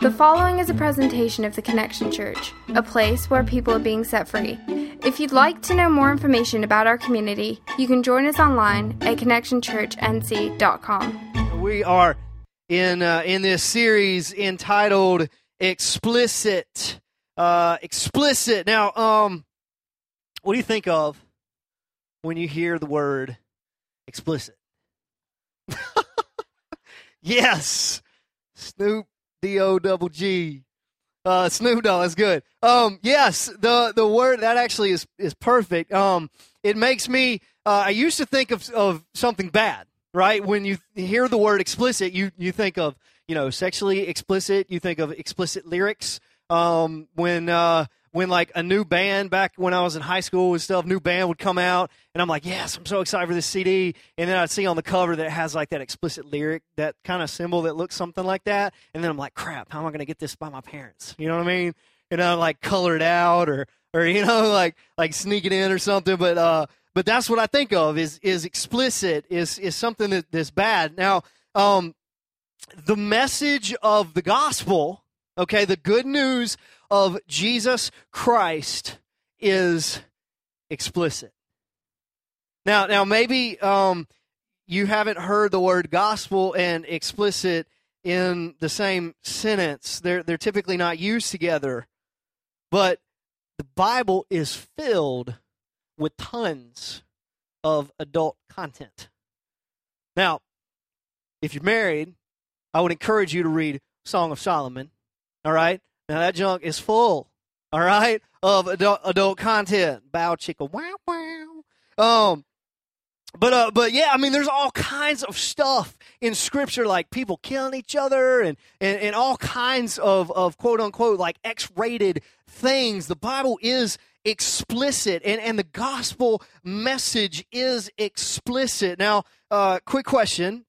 The following is a presentation of the Connection Church, a place where people are being set free. If you'd like to know more information about our community, you can join us online at ConnectionChurchNC.com. We are in this series entitled Explicit. Explicit. Now, what do you think of when you hear the word explicit? Yes, Snoop D-O-double-G. Snoop Dogg, that's good. Yes, the word, that actually is perfect. It makes me, I used to think of something bad, right? When you hear the word explicit, you think of, sexually explicit, you think of explicit lyrics. When like a new band back when I was in high school and stuff, new band would come out and I'm like, yes, I'm so excited for this CD. And then I'd see on the cover that it has like that explicit lyric, that kind of symbol that looks something like that. And then I'm like, crap, how am I going to get this by my parents? You know what I mean? And I like color it out or, like sneak it in or something. But that's what I think of is explicit is something that's bad. Now, the message of the gospel, okay, the good news of Jesus Christ is explicit. Now maybe you haven't heard the word gospel and explicit in the same sentence. They're typically not used together. But the Bible is filled with tons of adult content. Now, if you're married, I would encourage you to read Song of Solomon, all right? Now, that junk is full, all right, of adult content. Bow chicka, wow, wow. But yeah, I mean, there's all kinds of stuff in Scripture, like people killing each other and all kinds of quote-unquote, like X-rated things. The Bible is explicit, and the gospel message is explicit. Now, quick question.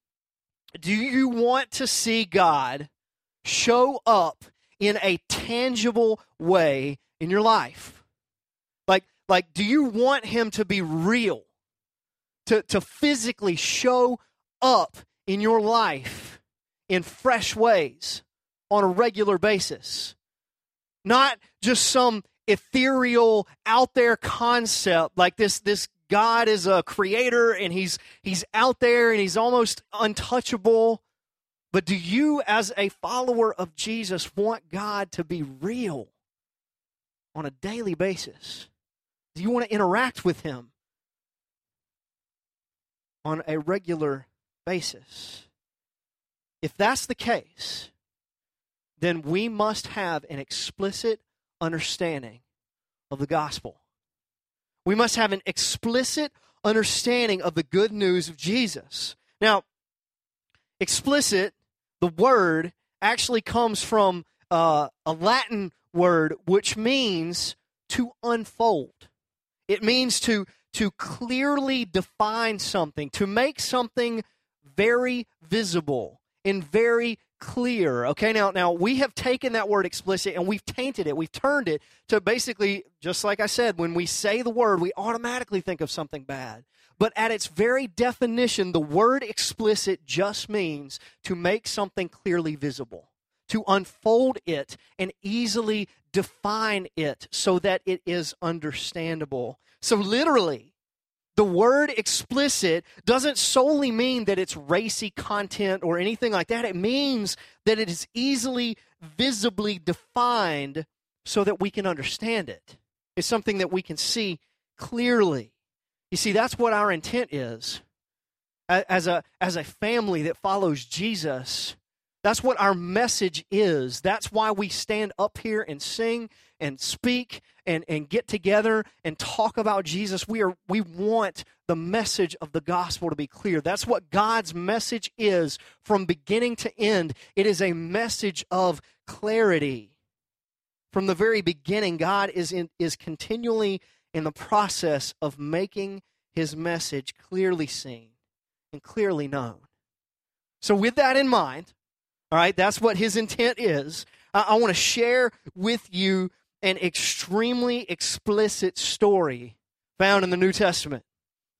Do you want to see God show up in a tangible way in your life? Like, do you want him to be real, to physically show up in your life in fresh ways on a regular basis? Not just some ethereal, out there concept like this God is a creator and he's out there and he's almost untouchable. But do you, as a follower of Jesus, want God to be real on a daily basis? Do you want to interact with him on a regular basis? If that's the case, then we must have an explicit understanding of the gospel. We must have an explicit understanding of the good news of Jesus. Now, explicit, the word actually comes from a Latin word, which means to unfold. It means to clearly define something, to make something very visible and very clear. Okay, now we have taken that word explicit and we've tainted it. We've turned it to basically, just like I said, when we say the word, we automatically think of something bad. But at its very definition, the word explicit just means to make something clearly visible, to unfold it and easily define it so that it is understandable. So literally, the word explicit doesn't solely mean that it's racy content or anything like that. It means that it is easily, visibly defined so that we can understand it. It's something that we can see clearly. You see, that's what our intent is as a family that follows Jesus. That's what our message is. That's why we stand up here and sing and speak and get together and talk about Jesus. We want the message of the gospel to be clear. That's what God's message is from beginning to end. It is a message of clarity. From the very beginning, God is continually in the process of making his message clearly seen and clearly known. So with that in mind, all right, that's what his intent is. I want to share with you an extremely explicit story found in the New Testament.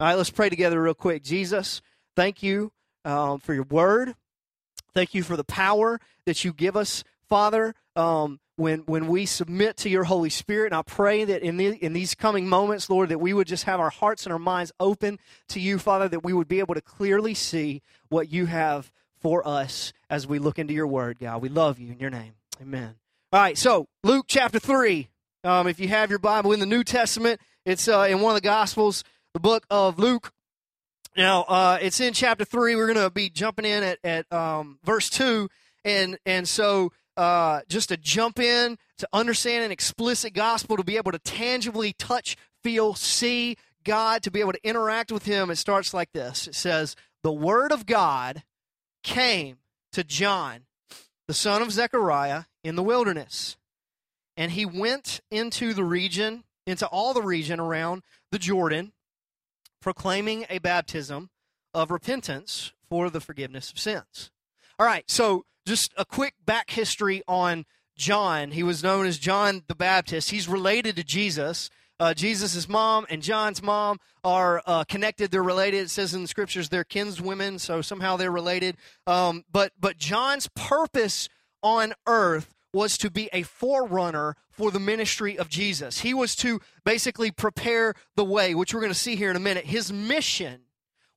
All right, let's pray together real quick. Jesus, thank you for your word. Thank you for the power that you give us Father, when we submit to your Holy Spirit, and I pray that in these coming moments, Lord, that we would just have our hearts and our minds open to you, Father, that we would be able to clearly see what you have for us as we look into your word, God. We love you in your name. Amen. All right, so Luke chapter 3. If you have your Bible in the New Testament, it's in one of the Gospels, the book of Luke. Now, it's in chapter 3. We're going to be jumping in at verse 2. And so just to jump in, to understand an explicit gospel, to be able to tangibly touch, feel, see God, to be able to interact with him, it starts like this. It says, the word of God came to John, the son of Zechariah, in the wilderness. And he went into all the region around the Jordan, proclaiming a baptism of repentance for the forgiveness of sins. All right, so just a quick back history on John. He was known as John the Baptist. He's related to Jesus. Jesus' mom and John's mom are connected. They're related. It says in the Scriptures they're kinswomen, so somehow they're related. But John's purpose on earth was to be a forerunner for the ministry of Jesus. He was to basically prepare the way, which we're going to see here in a minute. His mission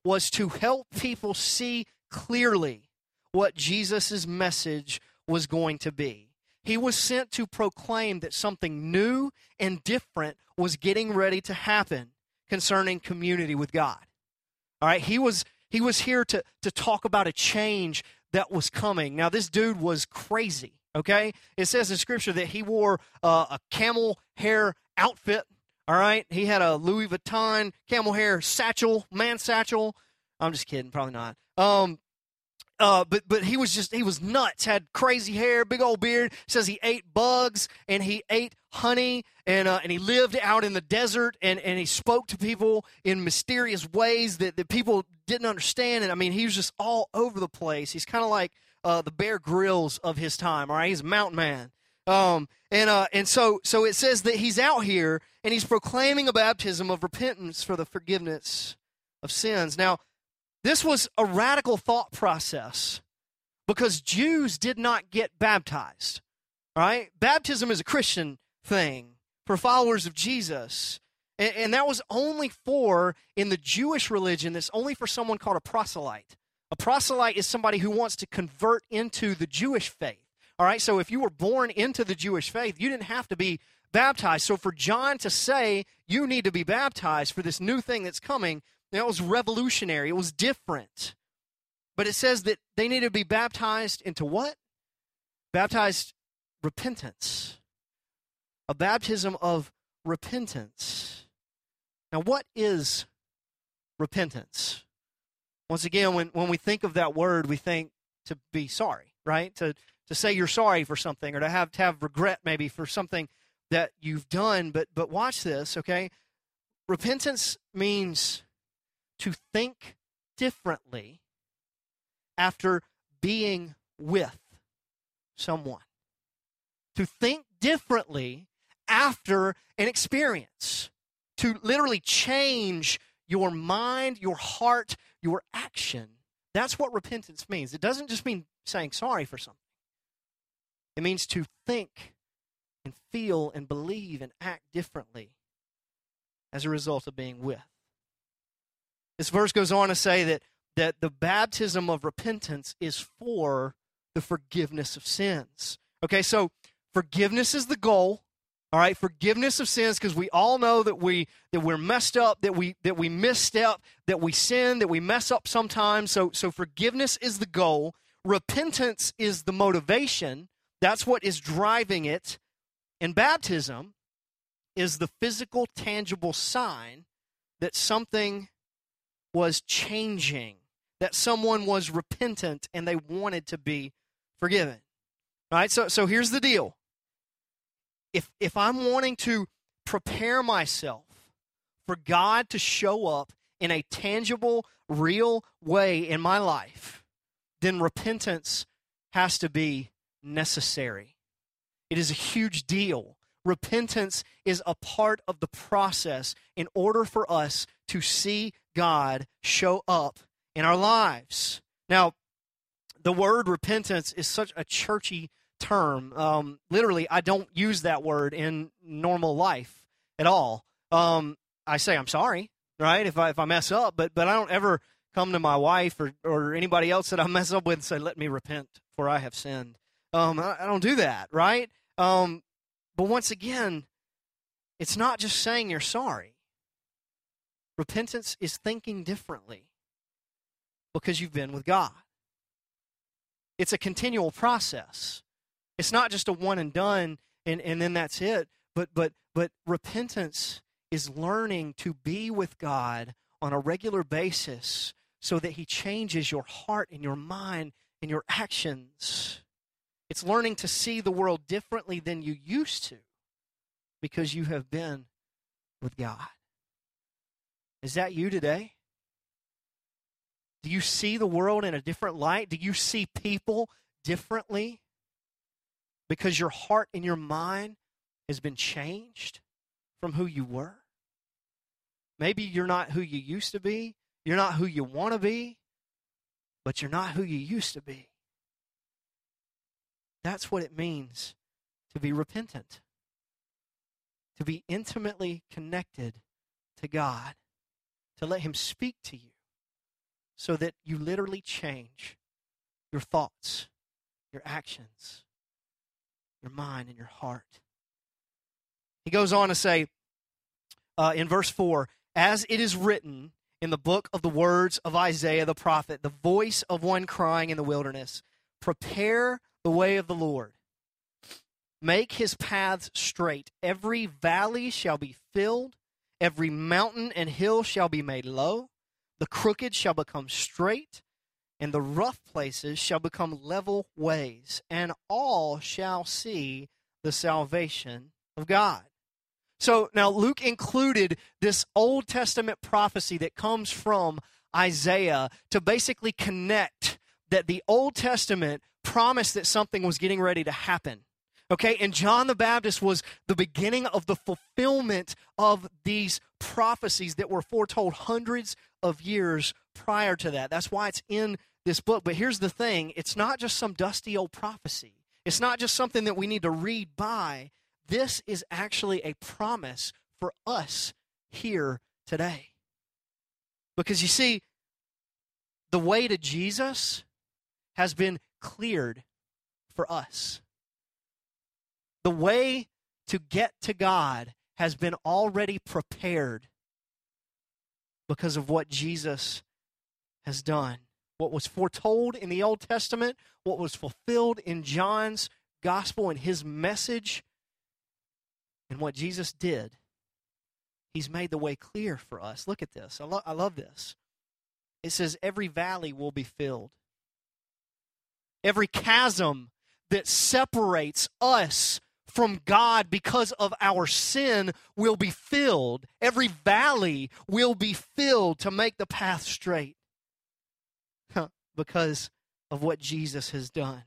was to help people see clearly what Jesus' message was going to be. He was sent to proclaim that something new and different was getting ready to happen concerning community with God. All right, he was here to talk about a change that was coming. Now, this dude was crazy, okay? It says in Scripture that he wore a camel hair outfit, all right? He had a Louis Vuitton camel hair satchel, man satchel. I'm just kidding, probably not. But he was nuts, had crazy hair, big old beard. It says he ate bugs and he ate honey and he lived out in the desert and he spoke to people in mysterious ways that people didn't understand. And I mean, he was just all over the place. He's kind of like the Bear Grylls of his time, all right? He's a mountain man. And so it says that he's out here and he's proclaiming a baptism of repentance for the forgiveness of sins. Now, this was a radical thought process because Jews did not get baptized, right? Baptism is a Christian thing for followers of Jesus, and that was only for, in the Jewish religion, that's only for someone called a proselyte. A proselyte is somebody who wants to convert into the Jewish faith, all right? So if you were born into the Jewish faith, you didn't have to be baptized. So for John to say, you need to be baptized for this new thing that's coming, that was revolutionary. It was different. But it says that they needed to be baptized into what? Baptized repentance. A baptism of repentance. Now, what is repentance? Once again, when we think of that word, we think to be sorry, right? To say you're sorry for something or to have regret maybe for something that you've done. But watch this, okay? Repentance means to think differently after being with someone. To think differently after an experience. To literally change your mind, your heart, your action. That's what repentance means. It doesn't just mean saying sorry for something. It means to think and feel and believe and act differently as a result of being with. This verse goes on to say that the baptism of repentance is for the forgiveness of sins. Okay, so forgiveness is the goal, all right? Forgiveness of sins, because we all know that we're messed up, that we misstep, that we sin, that we mess up sometimes. So forgiveness is the goal. Repentance is the motivation. That's what is driving it. And baptism is the physical, tangible sign that something was changing, that someone was repentant and they wanted to be forgiven. All right, so here's the deal. If I'm wanting to prepare myself for God to show up in a tangible, real way in my life, then repentance has to be necessary. It is a huge deal. Repentance is a part of the process in order for us to see God show up in our lives. Now, the word repentance is such a churchy term. Literally, I don't use that word in normal life at all. I say I'm sorry, right, if I mess up, but I don't ever come to my wife or anybody else that I mess up with and say, let me repent, for I have sinned. I don't do that, right? But once again, it's not just saying you're sorry. Repentance is thinking differently because you've been with God. It's a continual process. It's not just a one and done and then that's it. But repentance is learning to be with God on a regular basis so that He changes your heart and your mind and your actions. It's learning to see the world differently than you used to because you have been with God. Is that you today? Do you see the world in a different light? Do you see people differently? Because your heart and your mind has been changed from who you were. Maybe you're not who you used to be. You're not who you want to be. But you're not who you used to be. That's what it means to be repentant. To be intimately connected to God. To let Him speak to you. So that you literally change your thoughts, your actions, your mind, and your heart. He goes on to say in verse 4, as it is written in the book of the words of Isaiah the prophet, the voice of one crying in the wilderness, prepare the way of the Lord. Make His paths straight. Every valley shall be filled. Every mountain and hill shall be made low. The crooked shall become straight, and the rough places shall become level ways, and all shall see the salvation of God. So now Luke included this Old Testament prophecy that comes from Isaiah to basically connect that the Old Testament promised that something was getting ready to happen. Okay, and John the Baptist was the beginning of the fulfillment of these prophecies that were foretold hundreds of years prior to that. That's why it's in this book. But here's the thing. It's not just some dusty old prophecy. It's not just something that we need to read by. This is actually a promise for us here today. Because you see, the way to Jesus has been cleared for us. The way to get to God has been already prepared because of what Jesus has done. What was foretold in the Old Testament, what was fulfilled in John's gospel and his message, and what Jesus did, He's made the way clear for us. Look at this. I love this. It says, every valley will be filled. Every chasm that separates us from God because of our sin will be filled. Every valley will be filled to make the path straight because of what Jesus has done.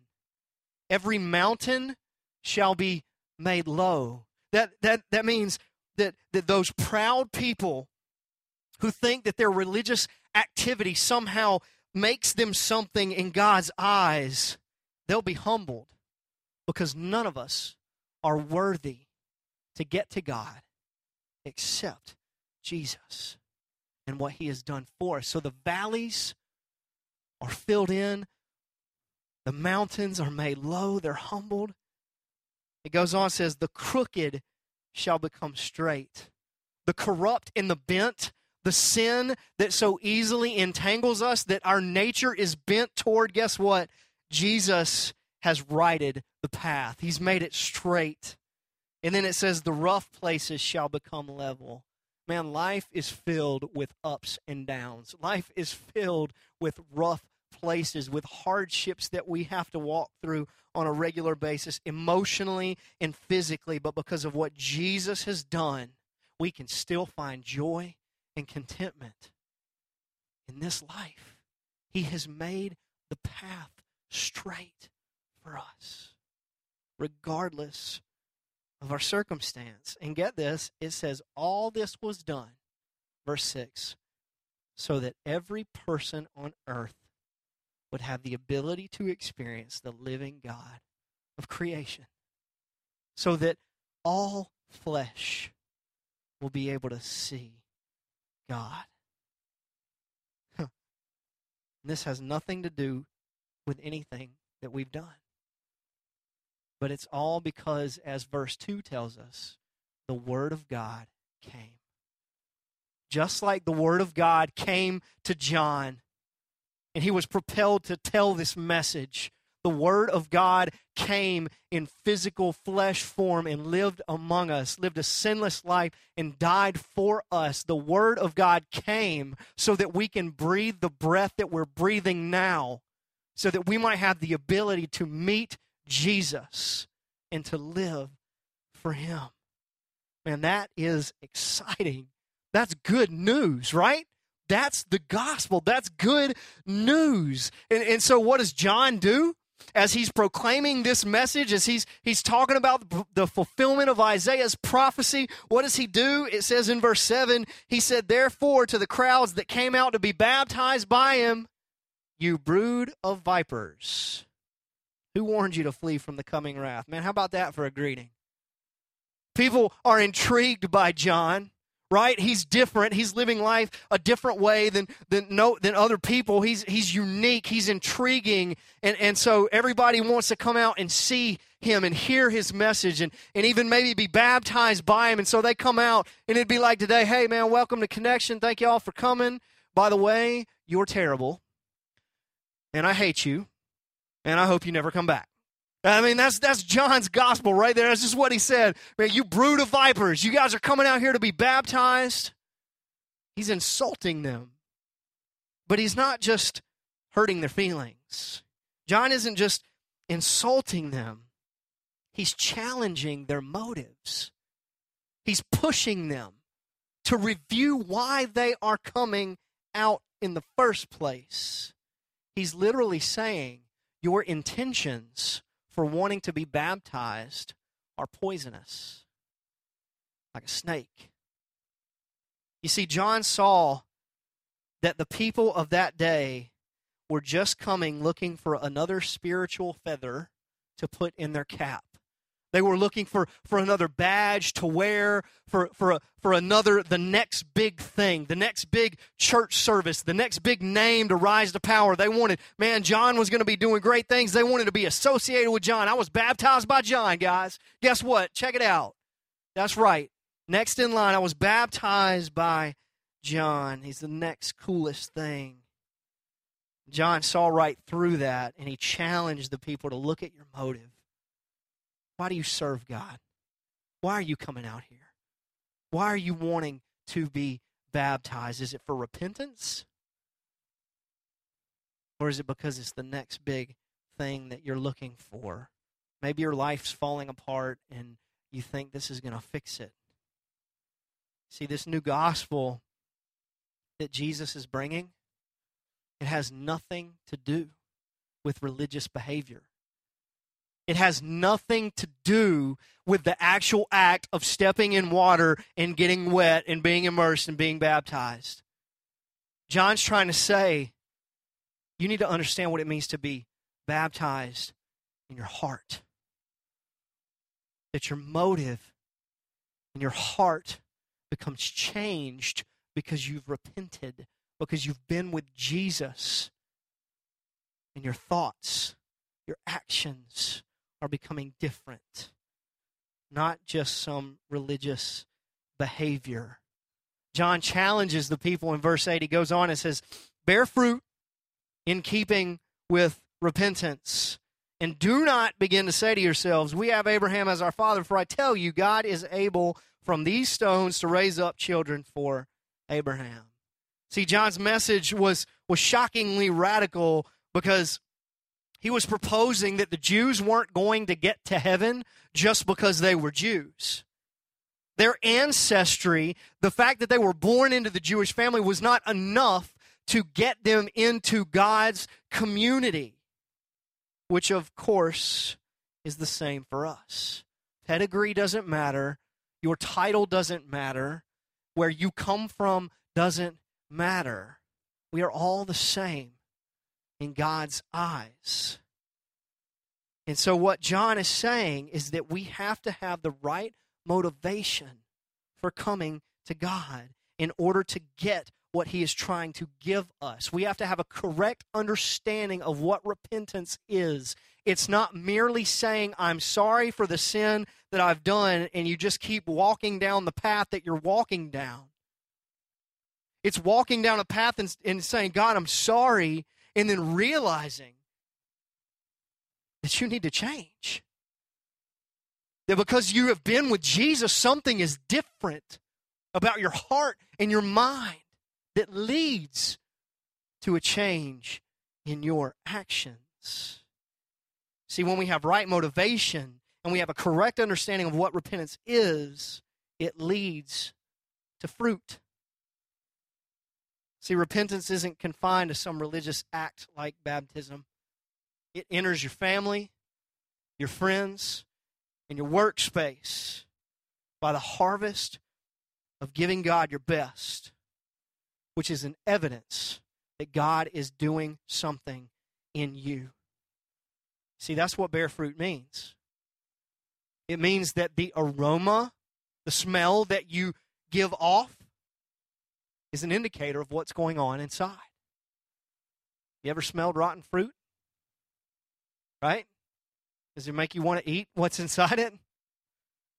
Every mountain shall be made low. That means that those proud people who think that their religious activity somehow makes them something in God's eyes, they'll be humbled because none of us are worthy to get to God except Jesus and what He has done for us. So the valleys are filled in. The mountains are made low. They're humbled. It goes on, says, the crooked shall become straight. The corrupt and the bent, the sin that so easily entangles us that our nature is bent toward, guess what? Jesus has righted the path. He's made it straight. And then it says, the rough places shall become level. Man, life is filled with ups and downs. Life is filled with rough places, with hardships that we have to walk through on a regular basis, emotionally and physically. But because of what Jesus has done, we can still find joy and contentment in this life. He has made the path straight for us, regardless of our circumstance. And get this, it says all this was done, verse 6, so that every person on earth would have the ability to experience the living God of creation, so that all flesh will be able to see God. This has nothing to do with anything that we've done. But it's all because, as verse 2 tells us, the Word of God came. Just like the Word of God came to John, and he was propelled to tell this message, the Word of God came in physical flesh form and lived among us, lived a sinless life, and died for us. The Word of God came so that we can breathe the breath that we're breathing now, so that we might have the ability to meet Jesus and to live for Him. Man, that is exciting. That's good news, right? That's the gospel. That's good news. And so what does John do? As he's proclaiming this message, as he's talking about the fulfillment of Isaiah's prophecy, what does he do? It says in verse 7, he said, "Therefore to the crowds that came out to be baptized by him, you brood of vipers, who warned you to flee from the coming wrath?" Man, how about that for a greeting? People are intrigued by John, right? He's different. He's living life a different way than other people. He's unique. He's intriguing. And so everybody wants to come out and see him and hear his message and even maybe be baptized by him. And so they come out, and it'd be like today, "Hey, man, welcome to Connection. Thank you all for coming. By the way, you're terrible, and I hate you, and I hope you never come back." I mean, that's John's gospel right there. That's just what he said. Man, you brood of vipers. You guys are coming out here to be baptized. He's insulting them. But he's not just hurting their feelings. John isn't just insulting them. He's challenging their motives. He's pushing them to review why they are coming out in the first place. He's literally saying, your intentions for wanting to be baptized are poisonous, like a snake. You see, John saw that the people of that day were just coming looking for another spiritual feather to put in their cap. They were looking for another badge to wear, for the next big thing, the next big church service, the next big name to rise to power. They wanted, man, John was going to be doing great things. They wanted to be associated with John. I was baptized by John, guys. Guess what? Check it out. That's right. Next in line, I was baptized by John. He's the next coolest thing. John saw right through that, and he challenged the people to look at your motive. Why do you serve God? Why are you coming out here? Why are you wanting to be baptized? Is it for repentance? Or is it because it's the next big thing that you're looking for? Maybe your life's falling apart and you think this is going to fix it. See, this new gospel that Jesus is bringing, it has nothing to do with religious behavior. It has nothing to do with the actual act of stepping in water and getting wet and being immersed and being baptized. John's trying to say, you need to understand what it means to be baptized in your heart. That your motive and your heart becomes changed because you've repented, because you've been with Jesus. And your thoughts, your actions are becoming different, not just some religious behavior. John challenges the people in verse 8. He goes on and says, "Bear fruit in keeping with repentance, and do not begin to say to yourselves, 'We have Abraham as our father,' for I tell you, God is able from these stones to raise up children for Abraham." See, John's message was shockingly radical because he was proposing that the Jews weren't going to get to heaven just because they were Jews. Their ancestry, the fact that they were born into the Jewish family, was not enough to get them into God's community, which, of course, is the same for us. Pedigree doesn't matter. Your title doesn't matter. Where you come from doesn't matter. We are all the same in God's eyes. And so what John is saying is that we have to have the right motivation for coming to God in order to get what he is trying to give us. We have to have a correct understanding of what repentance is. It's not merely saying, I'm sorry for the sin that I've done, and you just keep walking down the path that you're walking down. It's walking down a path and saying, God, I'm sorry, and then realizing that you need to change. That because you have been with Jesus, something is different about your heart and your mind that leads to a change in your actions. See, when we have right motivation and we have a correct understanding of what repentance is, it leads to fruit. See, repentance isn't confined to some religious act like baptism. It enters your family, your friends, and your workspace by the harvest of giving God your best, which is an evidence that God is doing something in you. See, that's what bear fruit means. It means that the aroma, the smell that you give off, is an indicator of what's going on inside. You ever smelled rotten fruit? Right? Does it make you want to eat what's inside it?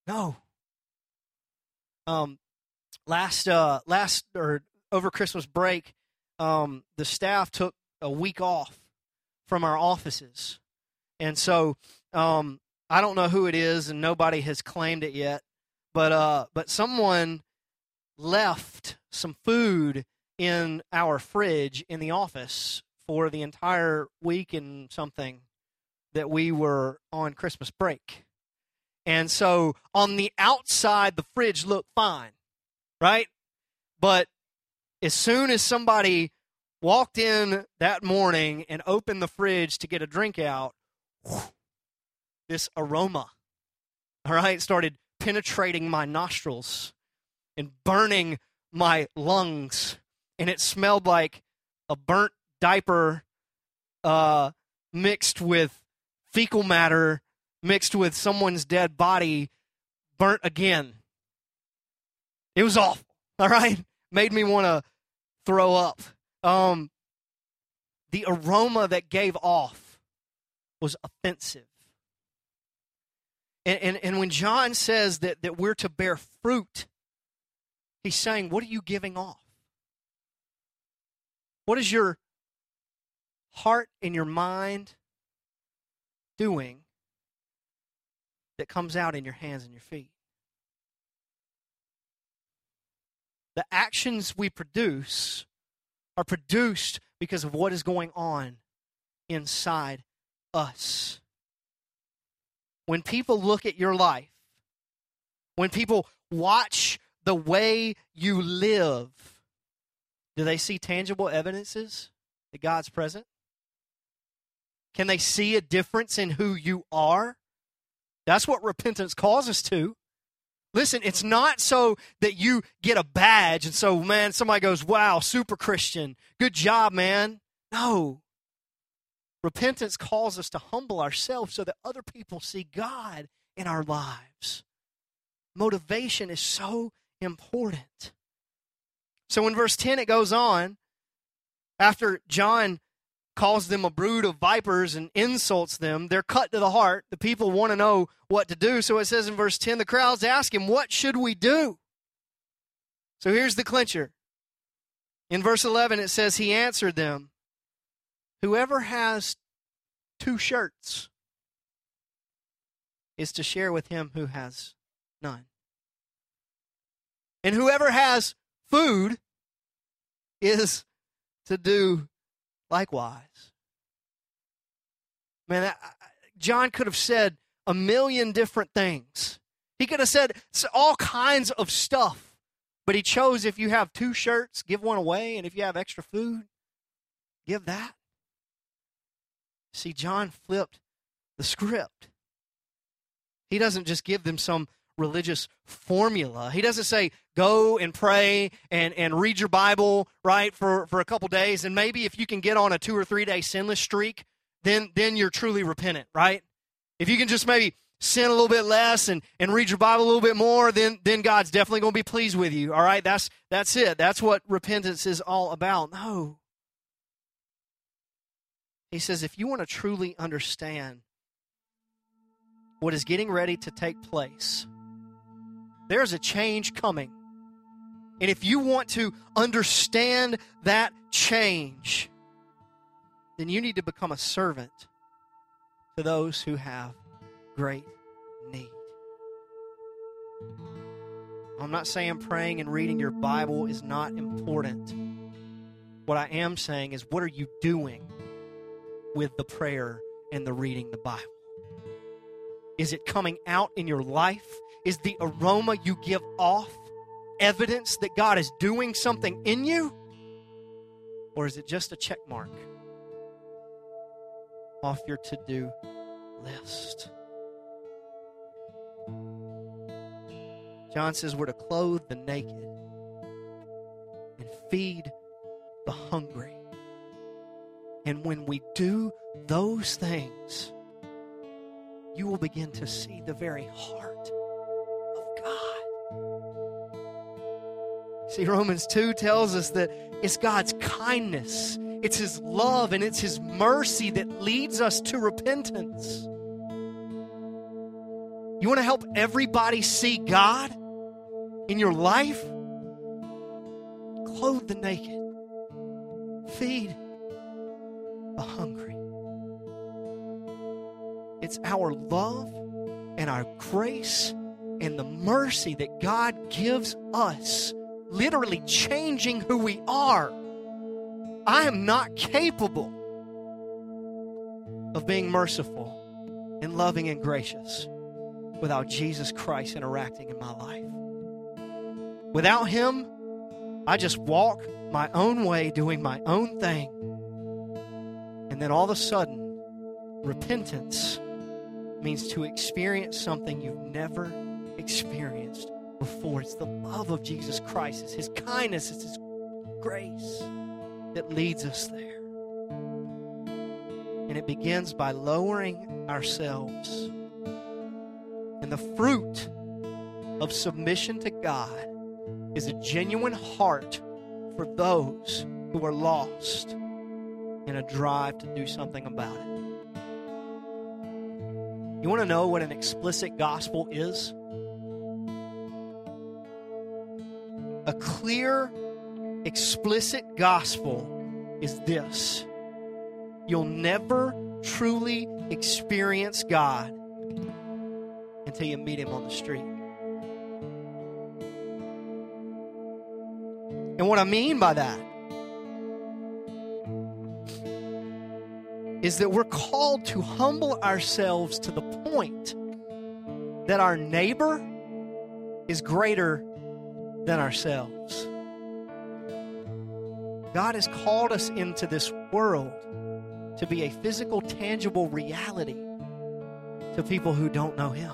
No. Over Christmas break, the staff took a week off from our offices. And so I don't know who it is, and nobody has claimed it yet, but someone left some food in our fridge in the office for the entire week and something that we were on Christmas break. And so on the outside, the fridge looked fine, right? But as soon as somebody walked in that morning and opened the fridge to get a drink out, this aroma, all right, started penetrating my nostrils and burning my lungs, and it smelled like a burnt diaper mixed with fecal matter, mixed with someone's dead body, burnt again. It was awful, all right? Made me want to throw up. The aroma that gave off was offensive. And when John says that we're to bear fruit, he's saying, what are you giving off? What is your heart and your mind doing that comes out in your hands and your feet? The actions we produce are produced because of what is going on inside us. When people look at your life, when people watch the way you live, do they see tangible evidences that God's present? Can they see a difference in who you are? That's what repentance calls us to. Listen, it's not so that you get a badge and so, man, somebody goes, wow, super Christian. Good job, man. No. Repentance calls us to humble ourselves so that other people see God in our lives. Motivation is so important. So in verse 10, it goes on, after John calls them a brood of vipers and insults them, they're cut to the heart. The people want to know what to do. So it says in verse 10, the crowds ask him, what should we do? So here's the clincher. In verse 11, it says, he answered them, whoever has two shirts is to share with him who has none. And whoever has food is to do likewise. Man, John could have said a million different things. He could have said all kinds of stuff, but he chose, if you have two shirts, give one away, and if you have extra food, give that. See, John flipped the script. He doesn't just give them some religious formula. He doesn't say, go and pray and read your Bible, right, for a couple days, and maybe if you can get on a 2 or 3 day sinless streak, then you're truly repentant, right? If you can just maybe sin a little bit less and read your Bible a little bit more, then God's definitely going to be pleased with you, all right? That's it. That's what repentance is all about. No. He says, if you want to truly understand what is getting ready to take place, there's a change coming. And if you want to understand that change, then you need to become a servant to those who have great need. I'm not saying praying and reading your Bible is not important. What I am saying is, what are you doing with the prayer and the reading the Bible? Is it coming out in your life? Is the aroma you give off evidence that God is doing something in you? Or is it just a check mark off your to-do list? John says we're to clothe the naked and feed the hungry. And when we do those things, you will begin to see the very heart of God. See, Romans 2 tells us that it's God's kindness, it's His love, and it's His mercy that leads us to repentance. You want to help everybody see God in your life? Clothe the naked. Feed the hungry. It's our love and our grace and the mercy that God gives us, literally changing who we are. I am not capable of being merciful and loving and gracious without Jesus Christ interacting in my life. Without Him, I just walk my own way, doing my own thing. And then all of a sudden, repentance means to experience something you've never experienced before. It's the love of Jesus Christ. It's His kindness. It's His grace that leads us there. And it begins by lowering ourselves. And the fruit of submission to God is a genuine heart for those who are lost and a drive to do something about it. You want to know what an explicit gospel is? A clear, explicit gospel is this: you'll never truly experience God until you meet Him on the street. And what I mean by that is that we're called to humble ourselves to the point that our neighbor is greater than ourselves. God has called us into this world to be a physical, tangible reality to people who don't know Him.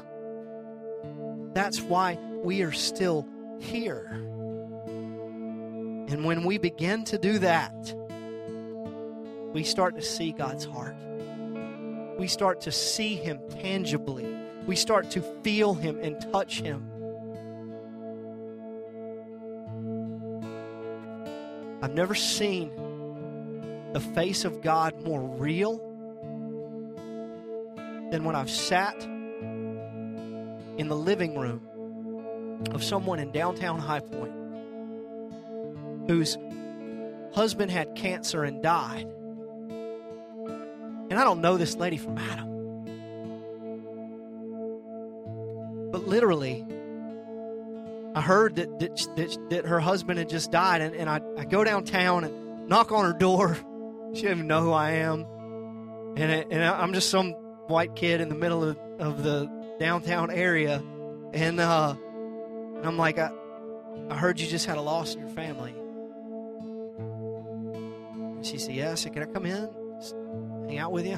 That's why we are still here. And when we begin to do that, we start to see God's heart. We start to see Him tangibly. We start to feel Him and touch Him. I've never seen the face of God more real than when I've sat in the living room of someone in downtown High Point whose husband had cancer and died. And I don't know this lady from Adam, but literally, I heard that her husband had just died, and I go downtown and knock on her door. She didn't even know who I am, and I'm just some white kid in the middle of the downtown area, and I'm like, I heard you just had a loss in your family. And she said, yeah. I said, can I come in, just hang out with you?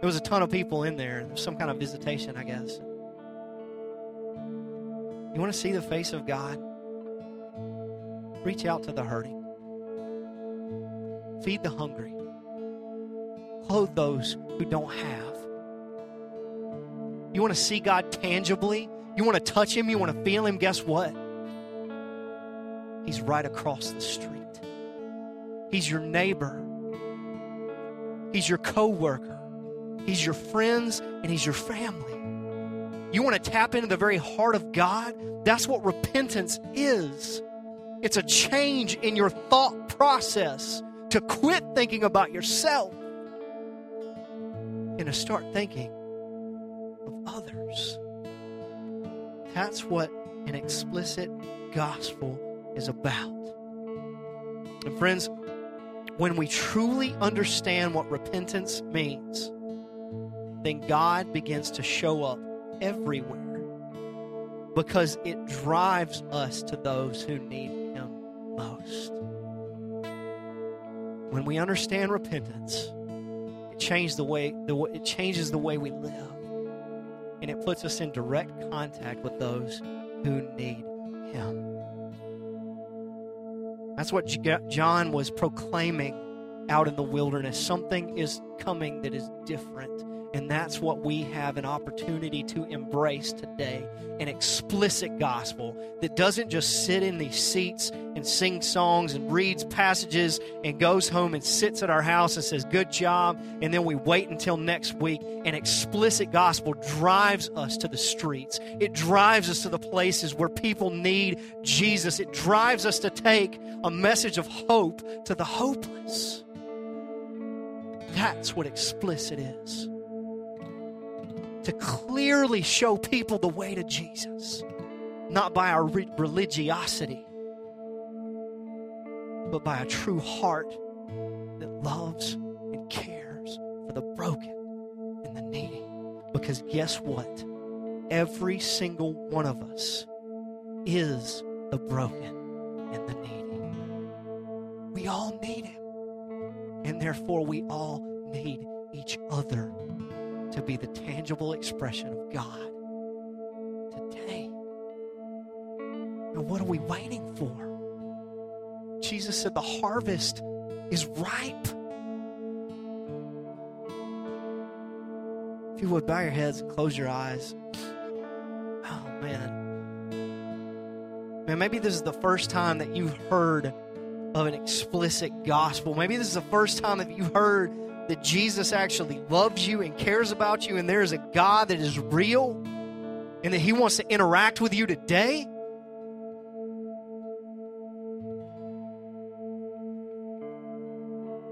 There was a ton of people in there. There was some kind of visitation, I guess. You want to see the face of God? Reach out to the hurting. Feed the hungry. Clothe those who don't have. You want to see God tangibly? You want to touch him? You want to feel him? Guess what? He's right across the street. He's your neighbor. He's your coworker. He's your friends, and he's your family. You want to tap into the very heart of God? That's what repentance is. It's a change in your thought process to quit thinking about yourself and to start thinking of others. That's what an explicit gospel is about. And friends, when we truly understand what repentance means, then God begins to show up everywhere, because it drives us to those who need him most. When we understand repentance, it changes the way we live, and it puts us in direct contact with those who need him. That's what John was proclaiming out in the wilderness. Something is coming that is different. And that's what we have an opportunity to embrace today, an explicit gospel that doesn't just sit in these seats and sing songs and reads passages and goes home and sits at our house and says, good job, and then we wait until next week. An explicit gospel drives us to the streets. It drives us to the places where people need Jesus. It drives us to take a message of hope to the hopeless. That's what explicit is. To clearly show people the way to Jesus, not by our religiosity, but by a true heart that loves and cares for the broken and the needy. Because guess what? Every single one of us is the broken and the needy. We all need him, and therefore we all need each other to be the tangible expression of God today. And what are we waiting for? Jesus said the harvest is ripe. If you would, bow your heads and close your eyes. Oh, man. Man, maybe this is the first time that you've heard of an explicit gospel. Maybe this is the first time that you've heard that Jesus actually loves you and cares about you, and there is a God that is real, and that he wants to interact with you today.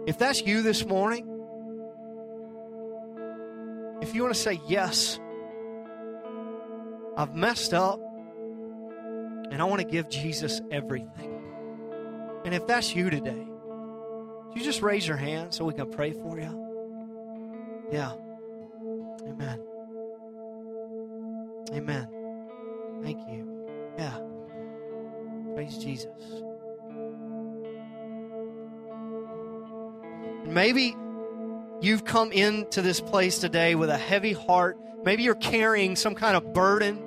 If that's you this morning, if you want to say, yes, I've messed up, and I want to give Jesus everything. And if that's you today, you just raise your hand so we can pray for you? Yeah. Amen. Amen. Thank you. Yeah. Praise Jesus. Maybe you've come into this place today with a heavy heart. Maybe you're carrying some kind of burden.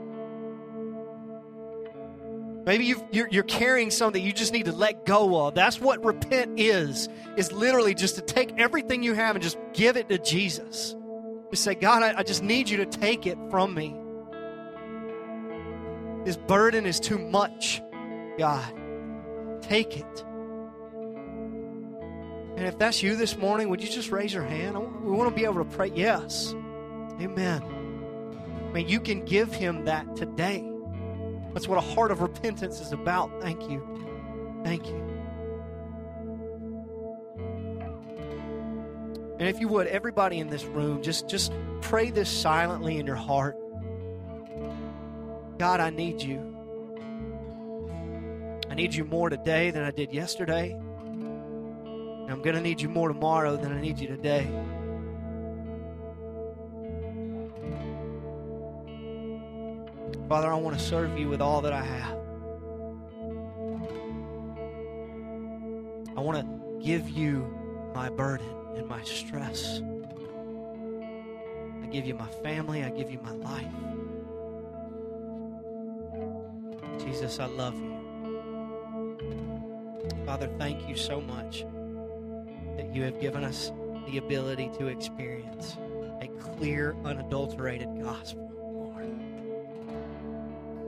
Maybe you're carrying something you just need to let go of. That's what repent is literally just to take everything you have and just give it to Jesus. Just say, God, I just need you to take it from me. This burden is too much, God. Take it. And if that's you this morning, would you just raise your hand? We want to be able to pray, yes. Amen. I mean, you can give him that today. That's what a heart of repentance is about. Thank you. Thank you. And if you would, everybody in this room, just pray this silently in your heart. God, I need you. I need you more today than I did yesterday. And I'm going to need you more tomorrow than I need you today. Father, I want to serve you with all that I have. I want to give you my burden and my stress. I give you my family. I give you my life. Jesus, I love you. Father, thank you so much that you have given us the ability to experience a clear, unadulterated gospel.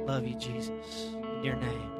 Love you, Jesus. In your name.